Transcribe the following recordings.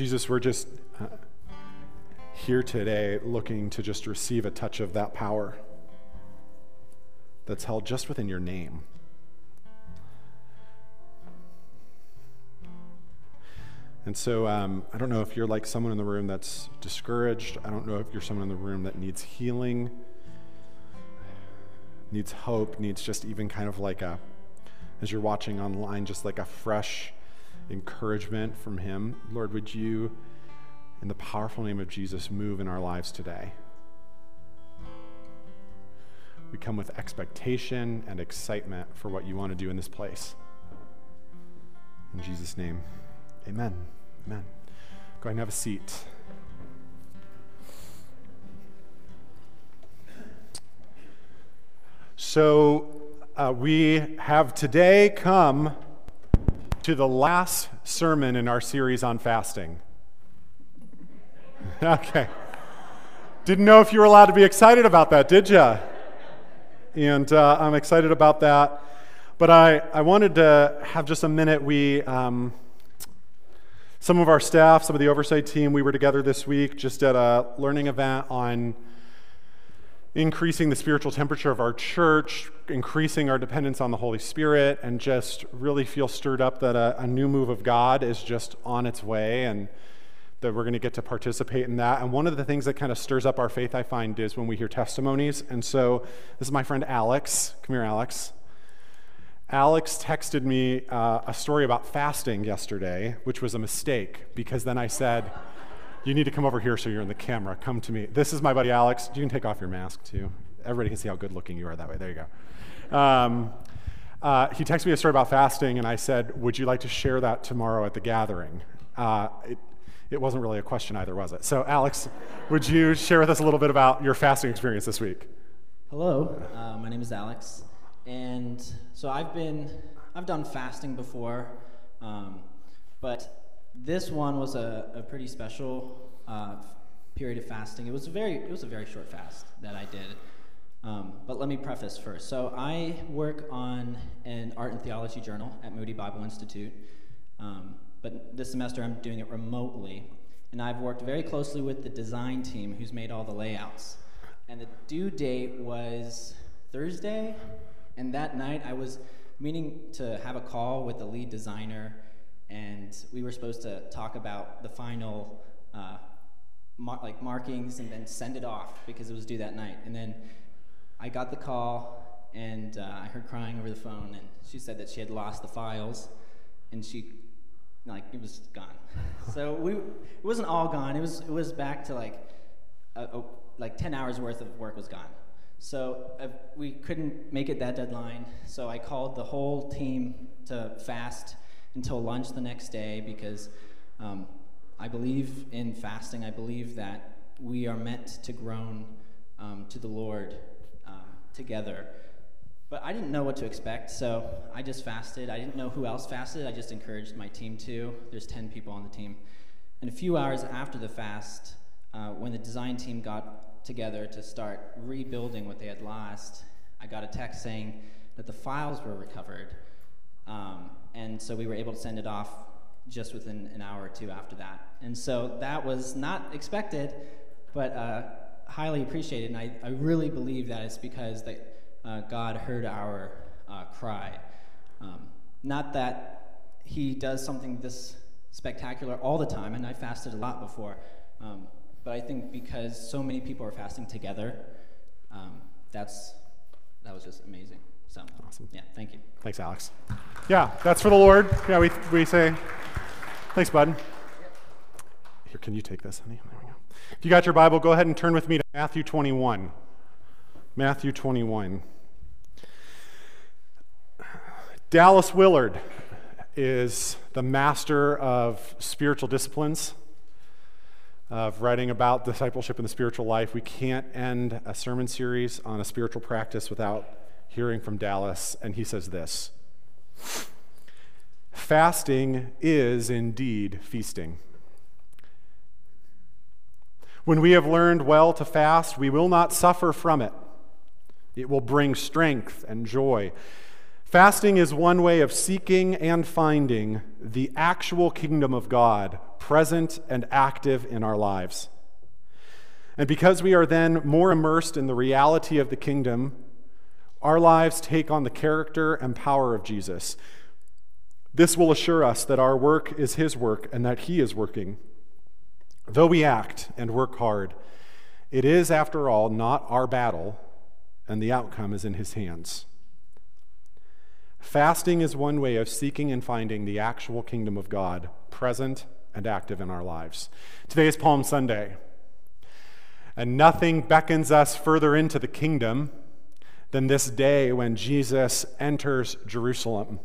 Jesus, we're just here today looking to just receive a touch of that power that's held just within your name. And so I don't know if you're like someone in the room that's discouraged. I don't know if you're someone in the room that needs healing, needs hope, needs just even kind of like a, as you're watching online, just like a fresh encouragement from him. Lord, would you, in the powerful name of Jesus, move in our lives today? We come with expectation and excitement for what you want to do in this place. In Jesus' name. Amen. Amen. Go ahead and have a seat. So we have today come to the last sermon in our series on fasting. Okay. Didn't know if you were allowed to be excited about that, did you? And I'm excited about that. But I wanted to have just a minute. We... Some of our staff, some of the oversight team, we were together this week just at a learning event on increasing the spiritual temperature of our church, increasing our dependence on the Holy Spirit, and just really feel stirred up that a new move of God is just on its way and that we're going to get to participate in that. And one of the things that kind of stirs up our faith, I find, is when we hear testimonies. And so this is my friend Alex. Come here, Alex. Alex texted me a story about fasting yesterday, which was a mistake, because then I said, you need to come over here so you're in the camera. Come to me. This is my buddy Alex. You can take off your mask, too. Everybody can see how good-looking you are that way. There you go. He texted me a story about fasting, and I said, would you like to share that tomorrow at the gathering? It wasn't really a question either, was it? So, Alex, would you share with us a little bit about your fasting experience this week? Hello. My name is Alex. And so I've done fasting before, but this one was a pretty special period of fasting. It was a very short fast that I did. But let me preface first. So I work on an art and theology journal at Moody Bible Institute, but this semester I'm doing it remotely, and I've worked very closely with the design team who's made all the layouts. And the due date was Thursday. And that night, I was meaning to have a call with the lead designer, and we were supposed to talk about the final markings and then send it off because it was due that night. And then I got the call, and I heard crying over the phone, and she said that she had lost the files, and she, it was gone. So it wasn't all gone. It was back to 10 hours worth of work was gone. So we couldn't make it that deadline, so I called the whole team to fast until lunch the next day because I believe in fasting. I believe that we are meant to groan to the Lord together. But I didn't know what to expect, so I just fasted. I didn't know who else fasted. I just encouraged my team to. There's 10 people on the team. And a few hours after the fast, when the design team got together to start rebuilding what they had lost, I got a text saying that the files were recovered, and so we were able to send it off just within an hour or two after that. And so that was not expected, but highly appreciated, and I really believe that it's because that God heard our cry. Not that he does something this spectacular all the time, and I fasted a lot before, but I think because so many people are fasting together, that was just amazing. So awesome. Yeah, thank you. Thanks, Alex. Yeah, that's for the Lord. Yeah, we say, thanks, bud. Here, can you take this, honey? There we go. If you got your Bible, go ahead and turn with me to Matthew 21. Matthew 21. Dallas Willard is the master of spiritual disciplines, of writing about discipleship in the spiritual life. We can't end a sermon series on a spiritual practice without hearing from Dallas, and he says this: fasting is indeed feasting. When we have learned well to fast, we will not suffer from it. It will bring strength and joy. Fasting is one way of seeking and finding the actual kingdom of God present and active in our lives. And because we are then more immersed in the reality of the kingdom, our lives take on the character and power of Jesus. This will assure us that our work is his work and that he is working. Though we act and work hard, it is, after all, not our battle, and the outcome is in his hands. Fasting is one way of seeking and finding the actual kingdom of God, present and active in our lives. Today is Palm Sunday, and nothing beckons us further into the kingdom than this day when Jesus enters Jerusalem.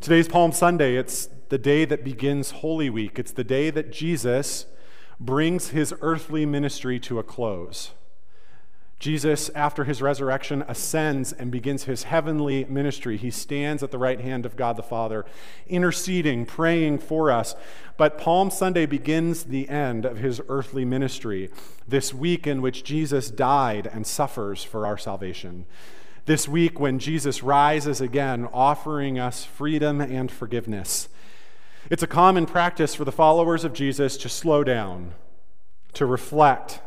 Today's Palm Sunday. It's the day that begins Holy Week. It's the day that Jesus brings his earthly ministry to a close. Jesus, after his resurrection, ascends and begins his heavenly ministry. He stands at the right hand of God the Father, interceding, praying for us. But Palm Sunday begins the end of his earthly ministry, this week in which Jesus died and suffers for our salvation. This week when Jesus rises again, offering us freedom and forgiveness. It's a common practice for the followers of Jesus to slow down, to reflect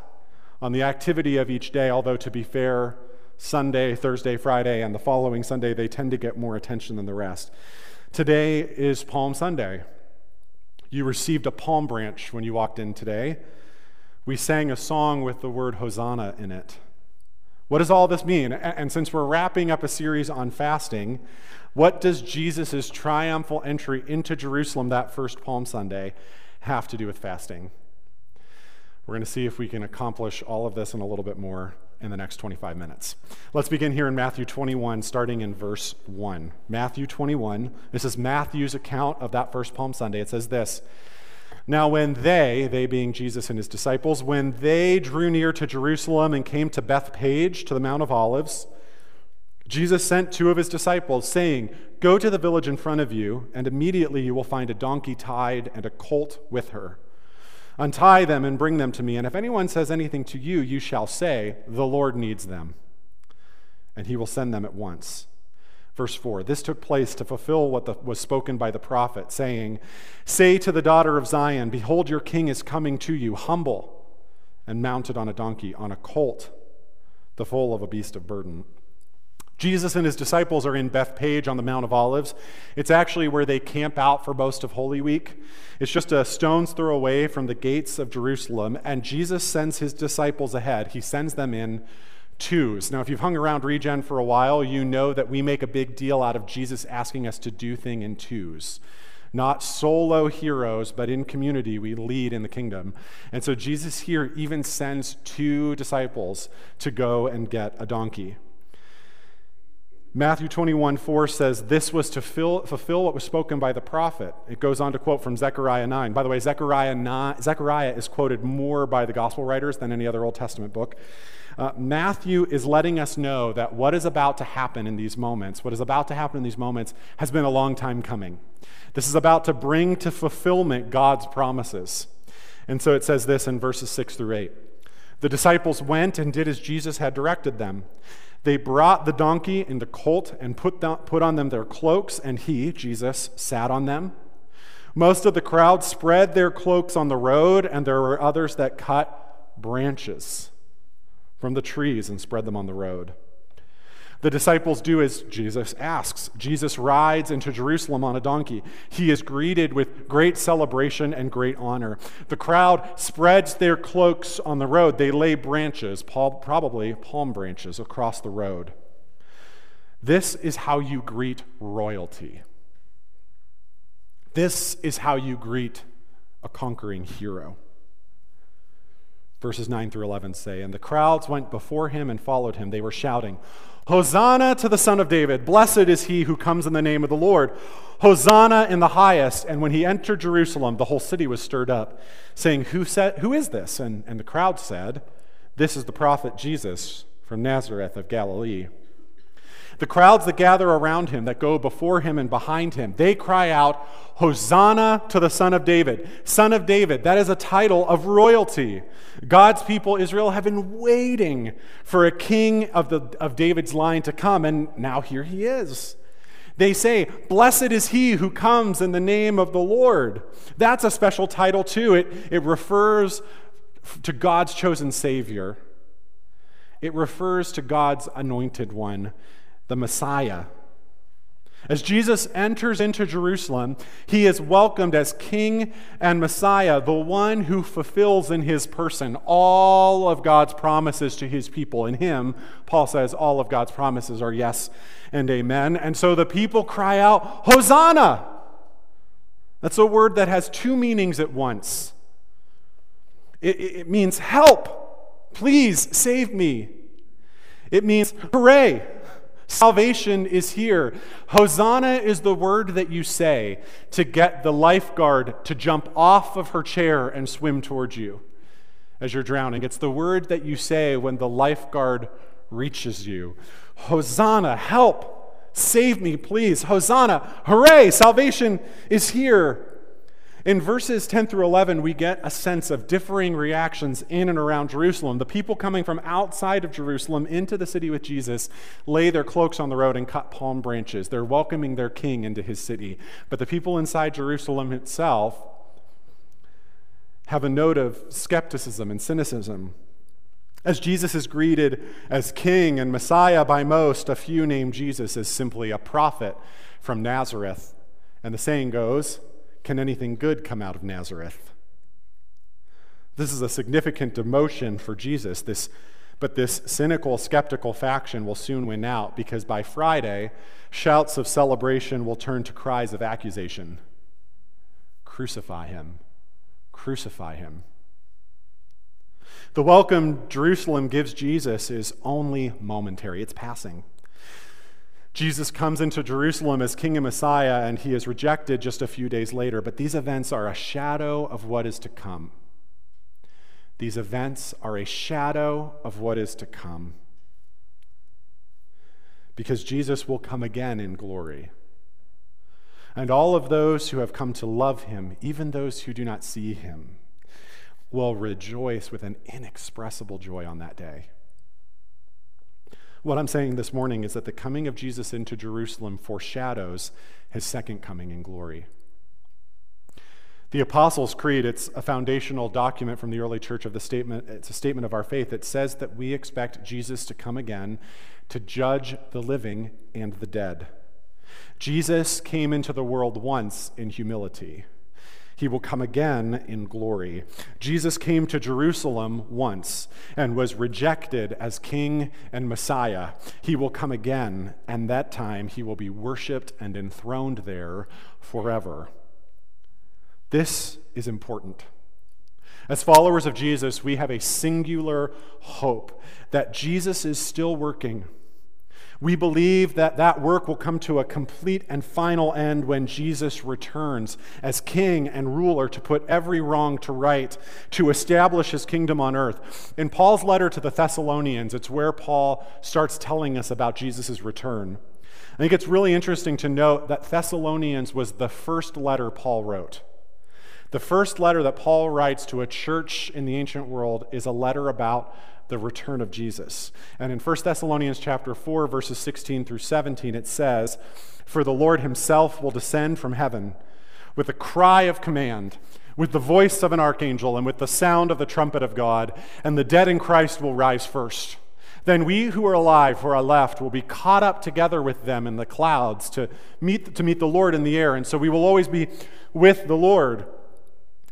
on the activity of each day, although to be fair, Sunday, Thursday, Friday, and the following Sunday, they tend to get more attention than the rest. Today is Palm Sunday. You received a palm branch when you walked in today. We sang a song with the word Hosanna in it. What does all this mean? And since we're wrapping up a series on fasting, what does Jesus' triumphal entry into Jerusalem that first Palm Sunday have to do with fasting? We're going to see if we can accomplish all of this and a little bit more in the next 25 minutes. Let's begin here in Matthew 21, starting in verse 1. Matthew 21, this is Matthew's account of that first Palm Sunday. It says this, "Now when they being Jesus and his disciples, when they drew near to Jerusalem and came to Bethpage, to the Mount of Olives, Jesus sent two of his disciples, saying, 'Go to the village in front of you, and immediately you will find a donkey tied and a colt with her. Untie them and bring them to me, and if anyone says anything to you, you shall say, the Lord needs them, and he will send them at once.'" Verse 4, "This took place to fulfill what was spoken by the prophet, saying, 'Say to the daughter of Zion, behold, your king is coming to you, humble, and mounted on a donkey, on a colt, the foal of a beast of burden.'" Jesus and his disciples are in Bethpage on the Mount of Olives. It's actually where they camp out for most of Holy Week. It's just a stone's throw away from the gates of Jerusalem, and Jesus sends his disciples ahead. He sends them in twos. Now, if you've hung around Regen for a while, you know that we make a big deal out of Jesus asking us to do things in twos. Not solo heroes, but in community we lead in the kingdom. And so Jesus here even sends two disciples to go and get a donkey. Matthew 21:4 says, "This was to fulfill what was spoken by the prophet." It goes on to quote from Zechariah 9. By the way, Zechariah is quoted more by the gospel writers than any other Old Testament book. Matthew is letting us know that what is about to happen in these moments, has been a long time coming. This is about to bring to fulfillment God's promises. And so it says this in verses 6 through 8. "The disciples went and did as Jesus had directed them. They brought the donkey and the colt and put on them their cloaks, and he," Jesus, "sat on them. Most of the crowd spread their cloaks on the road, and there were others that cut branches from the trees and spread them on the road. The disciples do as Jesus asks. Jesus rides into Jerusalem on a donkey. He is greeted with great celebration and great honor. The crowd spreads their cloaks on the road. They lay branches, probably palm branches, across the road. This is how you greet royalty. This is how you greet a conquering hero." Verses 9 through 11 say, "And the crowds went before him and followed him. They were shouting, 'Hosanna to the Son of David. Blessed is he who comes in the name of the Lord. Hosanna in the highest.' And when he entered Jerusalem, the whole city was stirred up, saying, 'Who is this?' And the crowd said, 'This is the prophet Jesus from Nazareth of Galilee.' The crowds that gather around him, that go before him and behind him, they cry out, 'Hosanna to the Son of David.'" Son of David, that is a title of royalty. God's people, Israel, have been waiting for a king of David's line to come, and now here he is. They say, "Blessed is he who comes in the name of the Lord." That's a special title too. It refers to God's chosen Savior. It refers to God's anointed one, the Messiah. As Jesus enters into Jerusalem, he is welcomed as King and Messiah, the one who fulfills in his person all of God's promises to his people. In him, Paul says, all of God's promises are yes and amen. And so the people cry out, "Hosanna!" That's a word that has two meanings at once. It means help, please save me. It means hooray, salvation is here. Hosanna is the word that you say to get the lifeguard to jump off of her chair and swim towards you as you're drowning. It's the word that you say when the lifeguard reaches you. Hosanna, help, save me, please. Hosanna, hooray, salvation is here. In verses 10 through 11, we get a sense of differing reactions in and around Jerusalem. The people coming from outside of Jerusalem into the city with Jesus lay their cloaks on the road and cut palm branches. They're welcoming their king into his city. But the people inside Jerusalem itself have a note of skepticism and cynicism. As Jesus is greeted as king and Messiah by most, a few name Jesus as simply a prophet from Nazareth. And the saying goes, "Can anything good come out of Nazareth?" This is a significant demotion for Jesus, but this cynical, skeptical faction will soon win out, because by Friday, shouts of celebration will turn to cries of accusation. Crucify him. Crucify him. The welcome Jerusalem gives Jesus is only momentary. It's passing. Jesus comes into Jerusalem as King and Messiah, and he is rejected just a few days later. But these events are a shadow of what is to come. These events are a shadow of what is to come. Because Jesus will come again in glory. And all of those who have come to love him, even those who do not see him, will rejoice with an inexpressible joy on that day. What I'm saying this morning is that the coming of Jesus into Jerusalem foreshadows his second coming in glory. The Apostles' Creed, it's a foundational document from the early church of the statement. It's a statement of our faith. It says that we expect Jesus to come again to judge the living and the dead. Jesus came into the world once in humility. He will come again in glory. Jesus came to Jerusalem once and was rejected as King and Messiah. He will come again, and that time he will be worshiped and enthroned there forever. This is important. As followers of Jesus, we have a singular hope that Jesus is still working. We believe that work will come to a complete and final end when Jesus returns as king and ruler to put every wrong to right, to establish his kingdom on earth. In Paul's letter to the Thessalonians, it's where Paul starts telling us about Jesus' return. I think it's really interesting to note that Thessalonians was the first letter Paul wrote. The first letter that Paul writes to a church in the ancient world is a letter about the return of Jesus. And in 1 Thessalonians chapter 4, verses 16 through 17, it says, "For the Lord himself will descend from heaven with a cry of command, with the voice of an archangel, and with the sound of the trumpet of God, and the dead in Christ will rise first. Then we who are alive or are left will be caught up together with them in the clouds to meet the Lord in the air, and so we will always be with the Lord."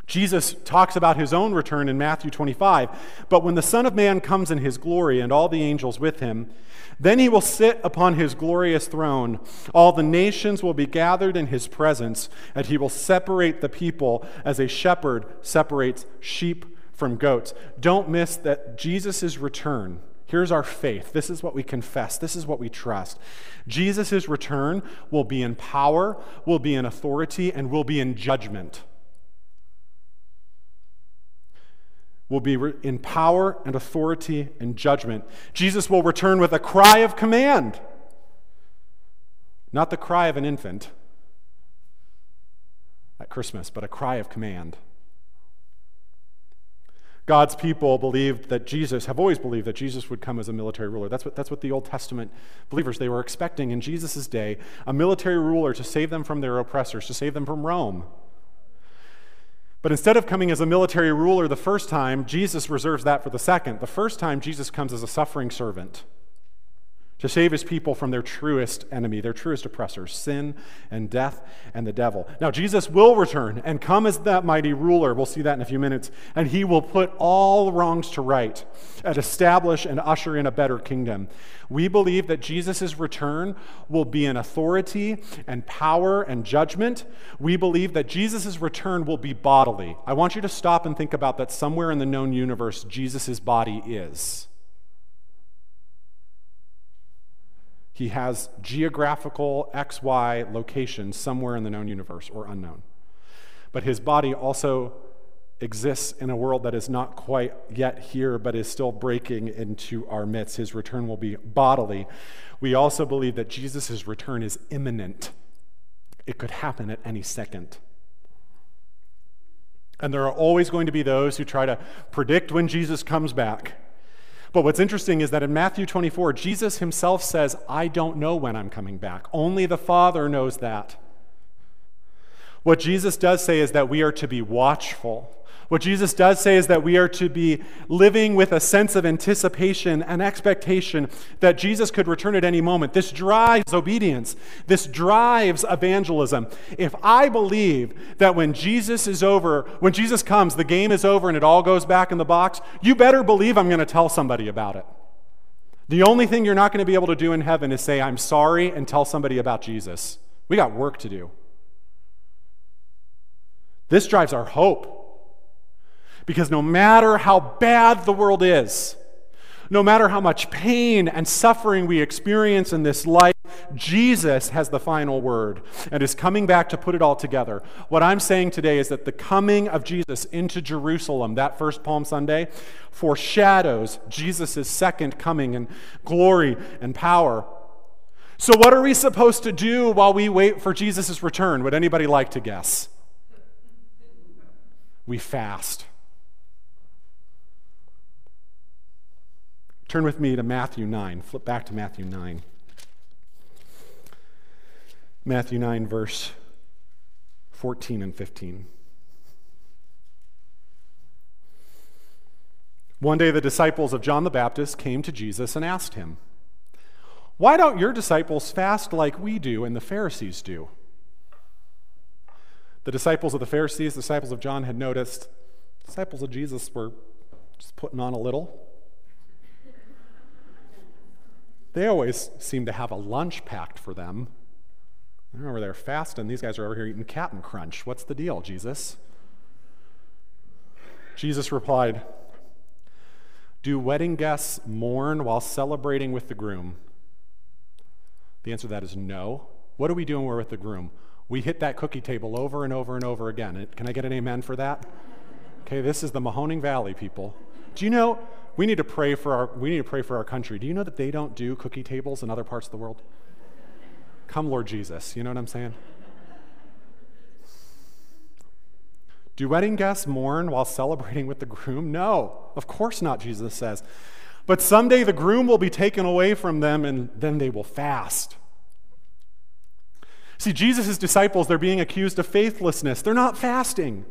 Jesus talks about his own return in Matthew 25. "But when the Son of Man comes in his glory and all the angels with him, then he will sit upon his glorious throne. All the nations will be gathered in his presence, and he will separate the people as a shepherd separates sheep from goats." Don't miss that Jesus' return. Here's our faith. This is what we confess. This is what we trust. Jesus' return will be in power, will be in authority, and will be in judgment. Will be in power and authority and judgment. Jesus will return with a cry of command, not the cry of an infant at Christmas, but a cry of command. God's people believed that Jesus, have always believed that Jesus would come as a military ruler. That's what the Old Testament believers, they were expecting in Jesus' day, a military ruler to save them from their oppressors, to save them from Rome. But instead of coming as a military ruler the first time, Jesus reserves that for the second. The first time, Jesus comes as a suffering servant to save his people from their truest enemy, their truest oppressors, sin and death and the devil. Now, Jesus will return and come as that mighty ruler. We'll see that in a few minutes. And he will put all wrongs to right and establish and usher in a better kingdom. We believe that Jesus' return will be in authority and power and judgment. We believe that Jesus' return will be bodily. I want you to stop and think about that. Somewhere in the known universe, Jesus' body is. He has geographical XY locations somewhere in the known universe or unknown. But his body also exists in a world that is not quite yet here, but is still breaking into our midst. His return will be bodily. We also believe that Jesus' return is imminent. It could happen at any second. And there are always going to be those who try to predict when Jesus comes back. But what's interesting is that in Matthew 24, Jesus himself says, I don't know when I'm coming back. Only the Father knows that. What Jesus does say is that we are to be watchful. What Jesus does say is that we are to be living with a sense of anticipation and expectation that Jesus could return at any moment. This drives obedience. This drives evangelism. If I believe that when Jesus comes, the game is over and it all goes back in the box, you better believe I'm going to tell somebody about it. The only thing you're not going to be able to do in heaven is say, I'm sorry, and tell somebody about Jesus. We got work to do. This drives our hope. Because no matter how bad the world is, no matter how much pain and suffering we experience in this life, Jesus has the final word and is coming back to put it all together. What I'm saying today is that the coming of Jesus into Jerusalem, that first Palm Sunday, foreshadows Jesus' second coming in glory and power. So what are we supposed to do while we wait for Jesus' return? Would anybody like to guess? We fast. Turn with me to Matthew 9. Flip back to Matthew 9. Matthew 9, verse 14 and 15. One day the disciples of John the Baptist came to Jesus and asked him, "Why don't your disciples fast like we do and the Pharisees do?" The disciples of the Pharisees, the disciples of John, had noticed the disciples of Jesus were just putting on a little. They always seem to have a lunch packed for them. They're over there fasting. These guys are over here eating Cap'n Crunch. What's the deal, Jesus? Jesus replied, "Do wedding guests mourn while celebrating with the groom?" The answer to that is no. What are we doing when we're with the groom? We hit that cookie table over and over and over again. Can I get an amen for that? Okay, this is the Mahoning Valley, people. Do you know? We need to pray for our country. Do you know that they don't do cookie tables in other parts of the world? Come, Lord Jesus. You know what I'm saying? Do wedding guests mourn while celebrating with the groom? No, of course not, Jesus says. But someday the groom will be taken away from them, and then they will fast. See, Jesus' disciples, they're being accused of faithlessness. They're not fasting.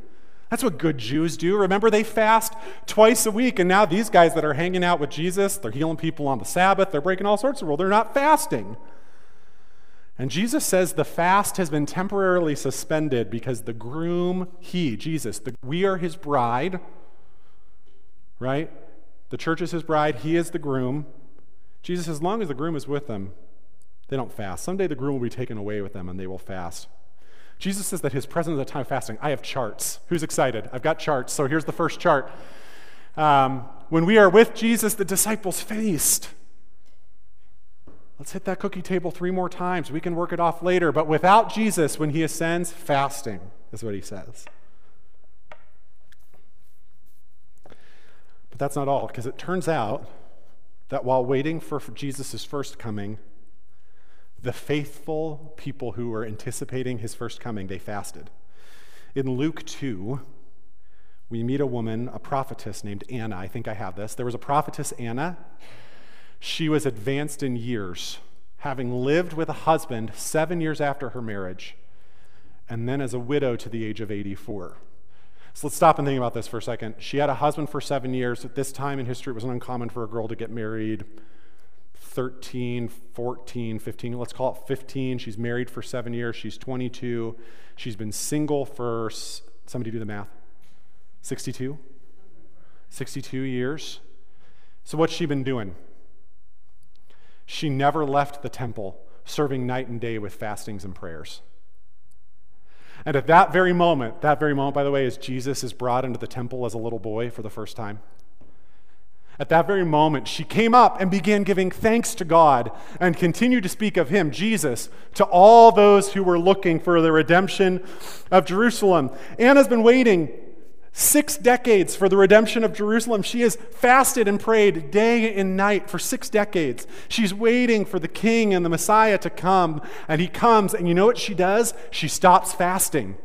That's what good Jews do. Remember, they fast twice a week, and now these guys that are hanging out with Jesus, they're healing people on the Sabbath, they're breaking all sorts of rules. They're not fasting. And Jesus says the fast has been temporarily suspended because the groom, we are his bride, right? The church is his bride, he is the groom. Jesus, as long as the groom is with them, they don't fast. Someday the groom will be taken away with them, and they will fast. Jesus says that his presence at the time of fasting, I have charts. Who's excited? I've got charts. So here's the first chart. When we are with Jesus, the disciples feast. Let's hit that cookie table 3 more times. We can work it off later. But without Jesus, when he ascends, fasting is what he says. But that's not all, because it turns out that while waiting for Jesus' first coming, the faithful people who were anticipating his first coming, they fasted. In Luke 2, we meet a woman, a prophetess named Anna. I think I have this. There was a prophetess, Anna. She was advanced in years, having lived with a husband 7 years after her marriage, and then as a widow to the age of 84. So let's stop and think about this for a second. She had a husband for 7 years. At this time in history, it wasn't uncommon for a girl to get married 13, 14, 15, let's call it 15. She's married for 7 years. She's 22. She's been single for, somebody do the math, 62? 62 years. So what's she been doing? She never left the temple, serving night and day with fastings and prayers. And at that very moment, by the way, as Jesus is brought into the temple as a little boy for the first time, at that very moment, she came up and began giving thanks to God and continued to speak of him, Jesus, to all those who were looking for the redemption of Jerusalem. Anna's been waiting 6 decades for the redemption of Jerusalem. She has fasted and prayed day and night for 6 decades. She's waiting for the king and the Messiah to come, and he comes, and you know what she does? She stops fasting.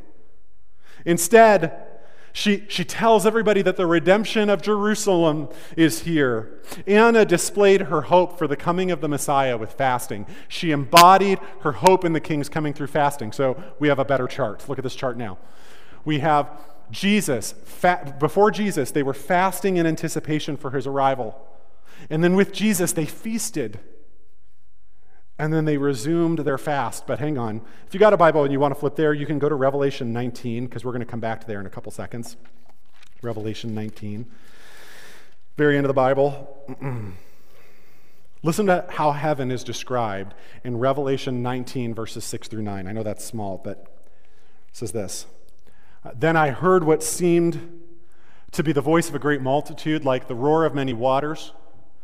Instead, she tells everybody that the redemption of Jerusalem is here. Anna displayed her hope for the coming of the Messiah with fasting. She embodied her hope in the king's coming through fasting. So we have a better chart. Look at this chart now. We have Jesus. Before Jesus, they were fasting in anticipation for his arrival. And then with Jesus, they feasted. And then they resumed their fast. But hang on. If you got a Bible and you want to flip there, you can go to Revelation 19, because we're going to come back to there in a couple seconds. Revelation 19. Very end of the Bible. Listen to how heaven is described in Revelation 19, verses 6 through 9. I know that's small, but it says this. Then I heard what seemed to be the voice of a great multitude, like the roar of many waters,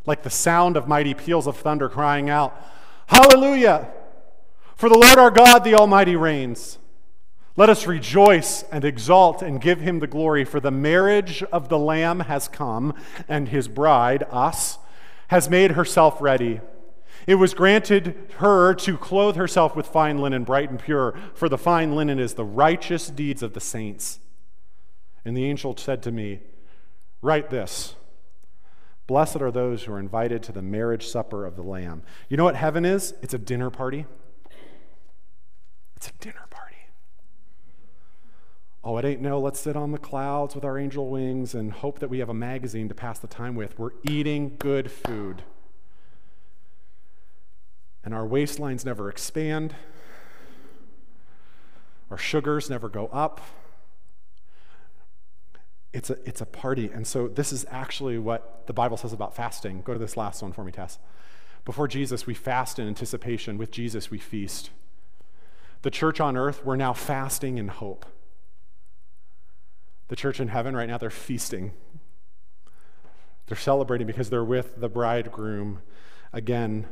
like the sound of mighty peals of thunder, crying out, Hallelujah! For the Lord our God, the Almighty, reigns. Let us rejoice and exalt and give him the glory, for the marriage of the Lamb has come, and his bride, us, has made herself ready. It was granted her to clothe herself with fine linen, bright and pure, for the fine linen is the righteous deeds of the saints. And the angel said to me, Write this. Blessed are those who are invited to the marriage supper of the Lamb. You know what heaven is? It's a dinner party. It's a dinner party. Oh, it ain't no, let's sit on the clouds with our angel wings and hope that we have a magazine to pass the time with. We're eating good food. And our waistlines never expand. Our sugars never go up. It's a party. And so this is actually what the Bible says about fasting. Go to this last one for me, Tess. Before Jesus, we fast in anticipation. With Jesus, we feast. The church on earth, we're now fasting in hope. The church in heaven right now, they're feasting. They're celebrating because they're with the bridegroom again.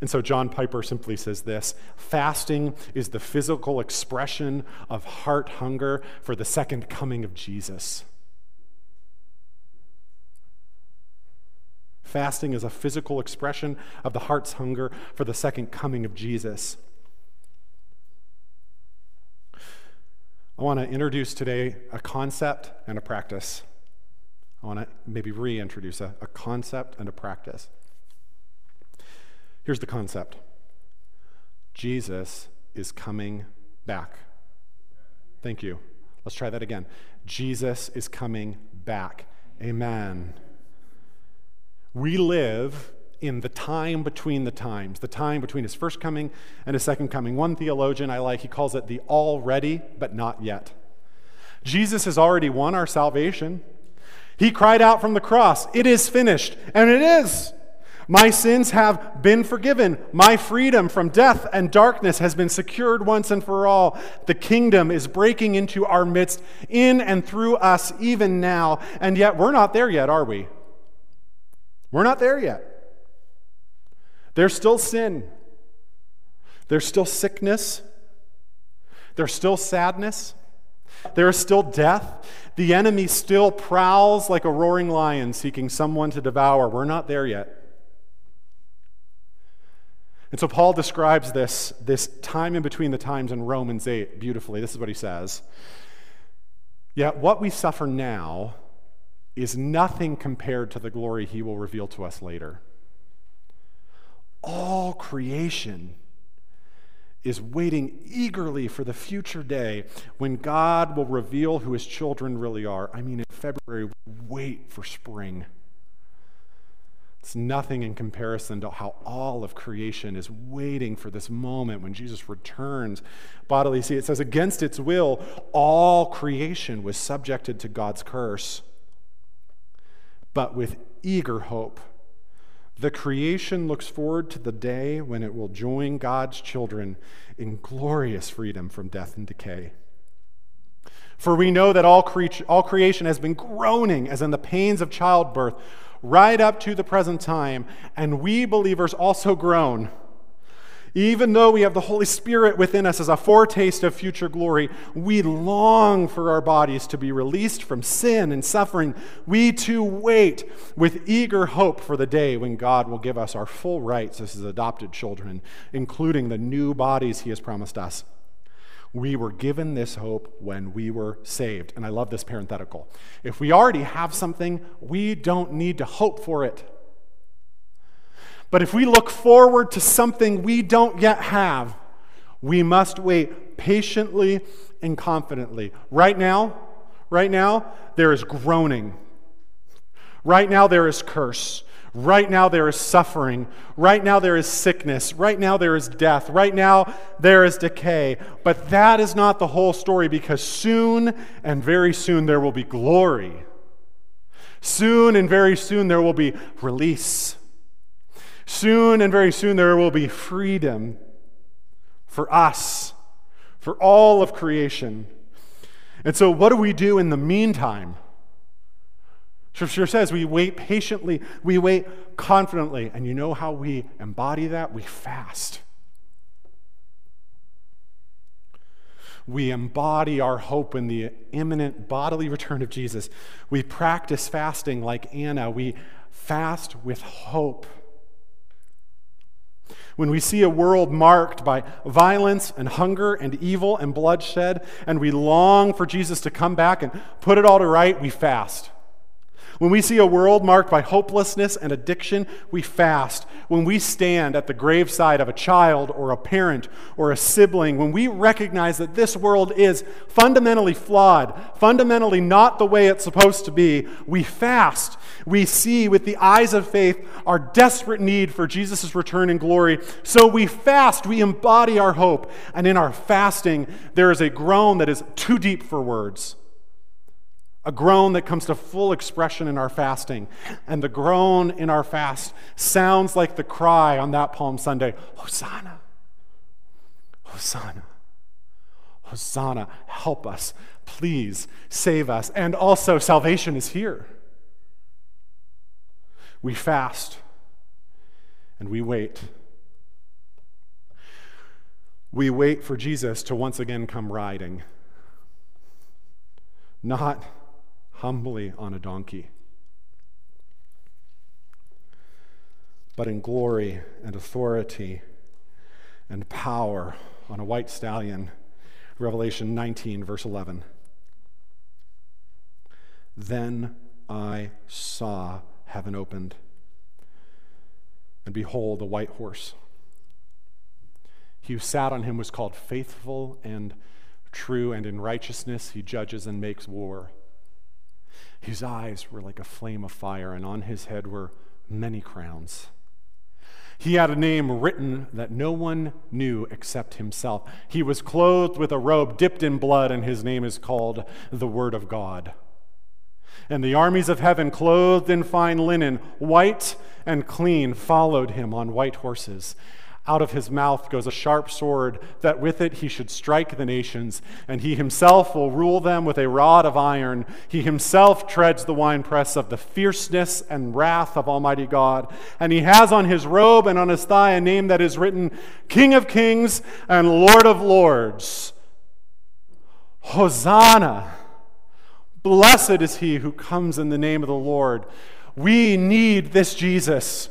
And so John Piper simply says this, fasting is the physical expression of heart hunger for the second coming of Jesus. Fasting is a physical expression of the heart's hunger for the second coming of Jesus. I want to introduce today a concept and a practice. I want to maybe reintroduce a concept and a practice. Here's the concept. Jesus is coming back. Thank you. Let's try that again. Jesus is coming back. Amen. We live in the time between the times, the time between his first coming and his second coming. One theologian I like, he calls it the already but not yet. Jesus has already won our salvation. He cried out from the cross, it is finished, and it is. My sins have been forgiven. My freedom from death and darkness has been secured once and for all. The kingdom is breaking into our midst, in and through us, even now. And yet we're not there yet, are we? We're not there yet. There's still sin. There's still sickness. There's still sadness. There is still death. The enemy still prowls like a roaring lion seeking someone to devour. We're not there yet. And so Paul describes this time in between the times in Romans 8 beautifully. This is what he says. Yet what we suffer now is nothing compared to the glory he will reveal to us later. All creation is waiting eagerly for the future day when God will reveal who his children really are. I mean, in February, we wait for spring. It's nothing in comparison to how all of creation is waiting for this moment when Jesus returns bodily. See, it says, against its will, all creation was subjected to God's curse. But with eager hope, the creation looks forward to the day when it will join God's children in glorious freedom from death and decay. For we know that all creation has been groaning as in the pains of childbirth right up to the present time, and we believers also groan. Even though we have the Holy Spirit within us as a foretaste of future glory, we long for our bodies to be released from sin and suffering. We too wait with eager hope for the day when God will give us our full rights as his adopted children, including the new bodies he has promised us. We were given this hope when we were saved. And I love this parenthetical. If we already have something, we don't need to hope for it. But if we look forward to something we don't yet have, we must wait patiently and confidently. Right now, there is groaning. Right now, there is curse. Right now, there is suffering. Right now, there is sickness. Right now, there is death. Right now, there is decay. But that is not the whole story, because soon and very soon there will be glory. Soon and very soon there will be release. Soon and very soon there will be freedom for us, for all of creation. And so what do we do in the meantime? Scripture says we wait patiently, we wait confidently. And you know how we embody that? We fast. We embody our hope in the imminent bodily return of Jesus. We practice fasting like Anna. We fast with hope. When we see a world marked by violence and hunger and evil and bloodshed, and we long for Jesus to come back and put it all to right, we fast. When we see a world marked by hopelessness and addiction, we fast. When we stand at the graveside of a child or a parent or a sibling, when we recognize that this world is fundamentally flawed, fundamentally not the way it's supposed to be, we fast. We see with the eyes of faith our desperate need for Jesus' return in glory. So we fast, we embody our hope. And in our fasting, there is a groan that is too deep for words. A groan that comes to full expression in our fasting. And the groan in our fast sounds like the cry on that Palm Sunday, Hosanna, Hosanna, Hosanna, help us, please save us. And also, salvation is here. We fast and we wait. We wait for Jesus to once again come riding, not humbly on a donkey, but in glory and authority and power on a white stallion. Revelation 19, verse 11. Then I saw heaven opened, and behold, a white horse. He who sat on him was called Faithful and True, and in righteousness he judges and makes war. His eyes were like a flame of fire, and on his head were many crowns. He had a name written that no one knew except himself. He was clothed with a robe dipped in blood, and his name is called the Word of God. And the armies of heaven, clothed in fine linen, white and clean, followed him on white horses. Out of his mouth goes a sharp sword, that with it he should strike the nations, and he himself will rule them with a rod of iron. He himself treads the winepress of the fierceness and wrath of Almighty God. And he has on his robe and on his thigh a name that is written, King of Kings and Lord of Lords. Hosanna! Blessed is he who comes in the name of the Lord. We need this Jesus.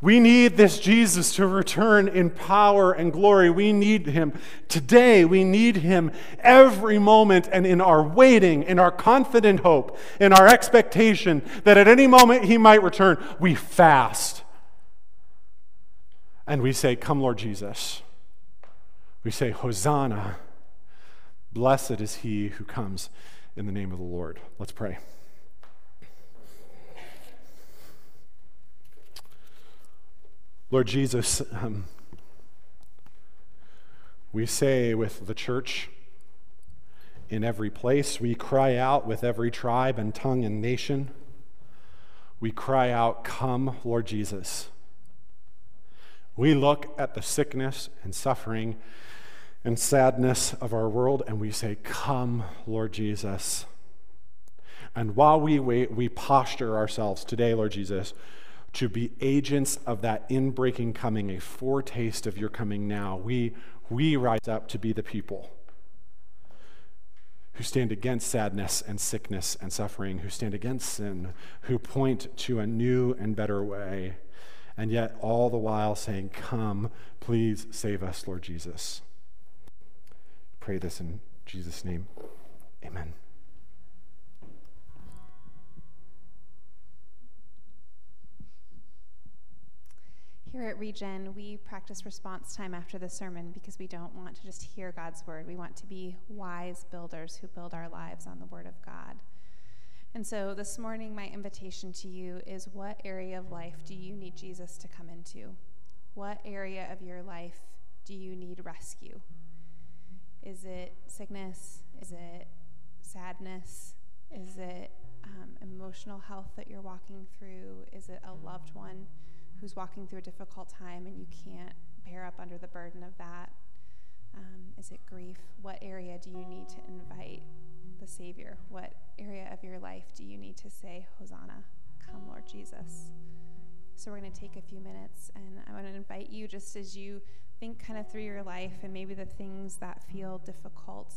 We need this Jesus to return in power and glory. We need him today. We need him every moment, and in our waiting, in our confident hope, in our expectation that at any moment he might return, we fast. And we say, come, Lord Jesus. We say, Hosanna. Blessed is he who comes in the name of the Lord. Let's pray. Lord Jesus, we say with the church in every place, we cry out with every tribe and tongue and nation, we cry out, come, Lord Jesus. We look at the sickness and suffering and sadness of our world and we say, come, Lord Jesus. And while we wait, we posture ourselves today, Lord Jesus, to be agents of that inbreaking coming, a foretaste of your coming now. We rise up to be the people who stand against sadness and sickness and suffering, who stand against sin, who point to a new and better way, and yet all the while saying, come, please save us, Lord Jesus. Pray this in Jesus' name. Amen. Here at Regen, we practice response time after the sermon because we don't want to just hear God's word. We want to be wise builders who build our lives on the word of God. And so this morning, my invitation to you is, what area of life do you need Jesus to come into? What area of your life do you need rescue? Is it sickness? Is it sadness? Is it emotional health that you're walking through? Is it a loved one who's walking through a difficult time and you can't bear up under the burden of that? Is it grief? What area do you need to invite the Savior? What area of your life do you need to say, Hosanna, come Lord Jesus? So we're going to take a few minutes, and I want to invite you, just as you think kind of through your life and maybe the things that feel difficult,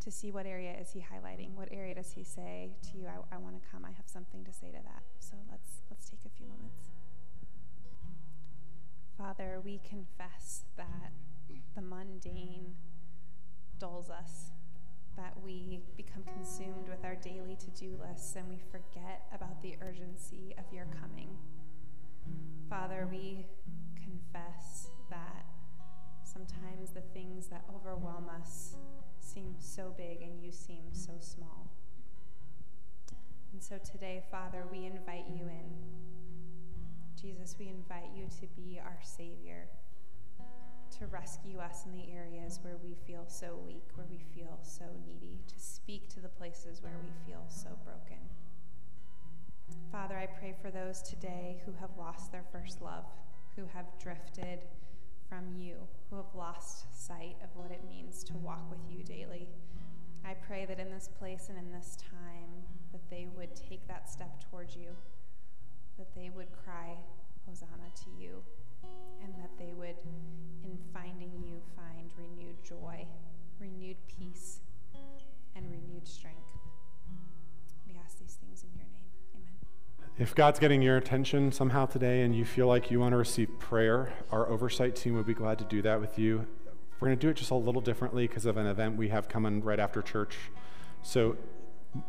to see what area is he highlighting? What area does he say to you, I want to come, I have something to say to that? So let's take a few moments. Father, we confess that the mundane dulls us, that we become consumed with our daily to-do lists and we forget about the urgency of your coming. Father, we confess that sometimes the things that overwhelm us seem so big and you seem so small. And so today, Father, we invite you in. Jesus, we invite you to be our Savior, to rescue us in the areas where we feel so weak, where we feel so needy, to speak to the places where we feel so broken. Father, I pray for those today who have lost their first love, who have drifted from you, who have lost sight of what it means to walk with you daily. I pray that in this place and in this time that they would take that step towards you, that they would cry, Hosanna to you, and that they would, in finding you, find renewed joy, renewed peace, and renewed strength. We ask these things in your name. Amen. If God's getting your attention somehow today and you feel like you want to receive prayer, our oversight team would be glad to do that with you. We're going to do it just a little differently because of an event we have coming right after church. So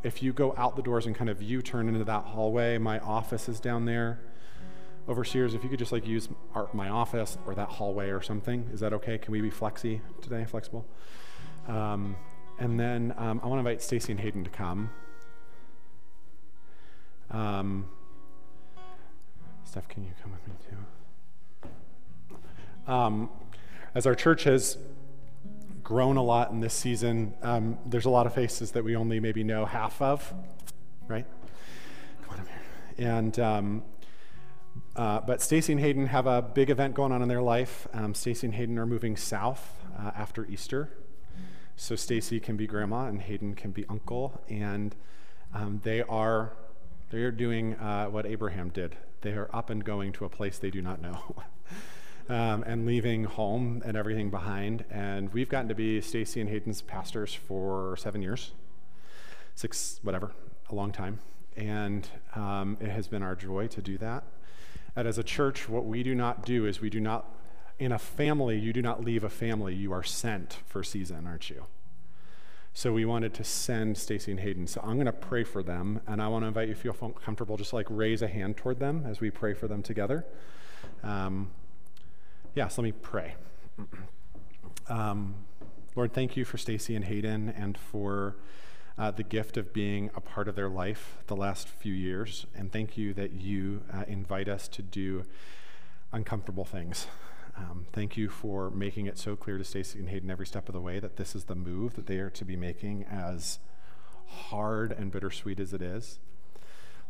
if you go out the doors and kind of U-turn into that hallway, my office is down there. Overseers, if you could just like use my office or that hallway or something, is that okay? Can we be flexible? And then I want to invite Stacy and Hayden to come. Steph, can you come with me too? As our church has grown a lot in this season, there's a lot of faces that we only maybe know half of, right? Come on up here. And but Stacy and Hayden have a big event going on in their life. Stacy and Hayden are moving south after Easter, so Stacy can be grandma and Hayden can be uncle, and they are doing what Abraham did. They are up and going to a place they do not know. And leaving home and everything behind. And we've gotten to be Stacy and Hayden's pastors for 7 years, a long time. And it has been our joy to do that. that as a church, what we do not do is we do not, in a family, you do not leave a family. You are sent for a season, aren't you? So we wanted to send Stacy and Hayden. So I'm going to pray for them, and I want to invite you, if you feel comfortable, just like raise a hand toward them as we pray for them together. Yes, let me pray. Lord, thank you for Stacy and Hayden and for the gift of being a part of their life the last few years. And thank you that you invite us to do uncomfortable things. Thank you for making it so clear to Stacy and Hayden every step of the way that this is the move that they are to be making, as hard and bittersweet as it is.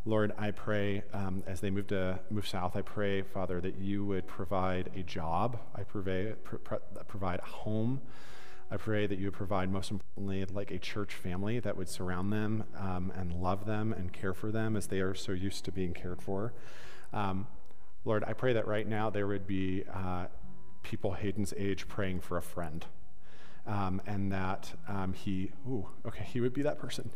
Lord, I pray as they move south, I pray, Father, that you would provide a job. I pray provide a home. I pray that you would provide, most importantly, like a church family that would surround them and love them and care for them as they are so used to being cared for. Lord, I pray that right now there would be people Hayden's age praying for a friend, and that he would be that person.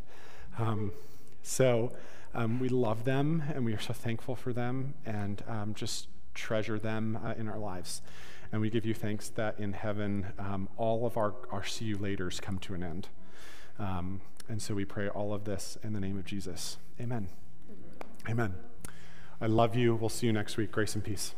We love them, and we are so thankful for them, and just treasure them in our lives. And we give you thanks that in heaven, all of our see you laters come to an end. And so we pray all of this in the name of Jesus. Amen. Amen. I love you. We'll see you next week. Grace and peace.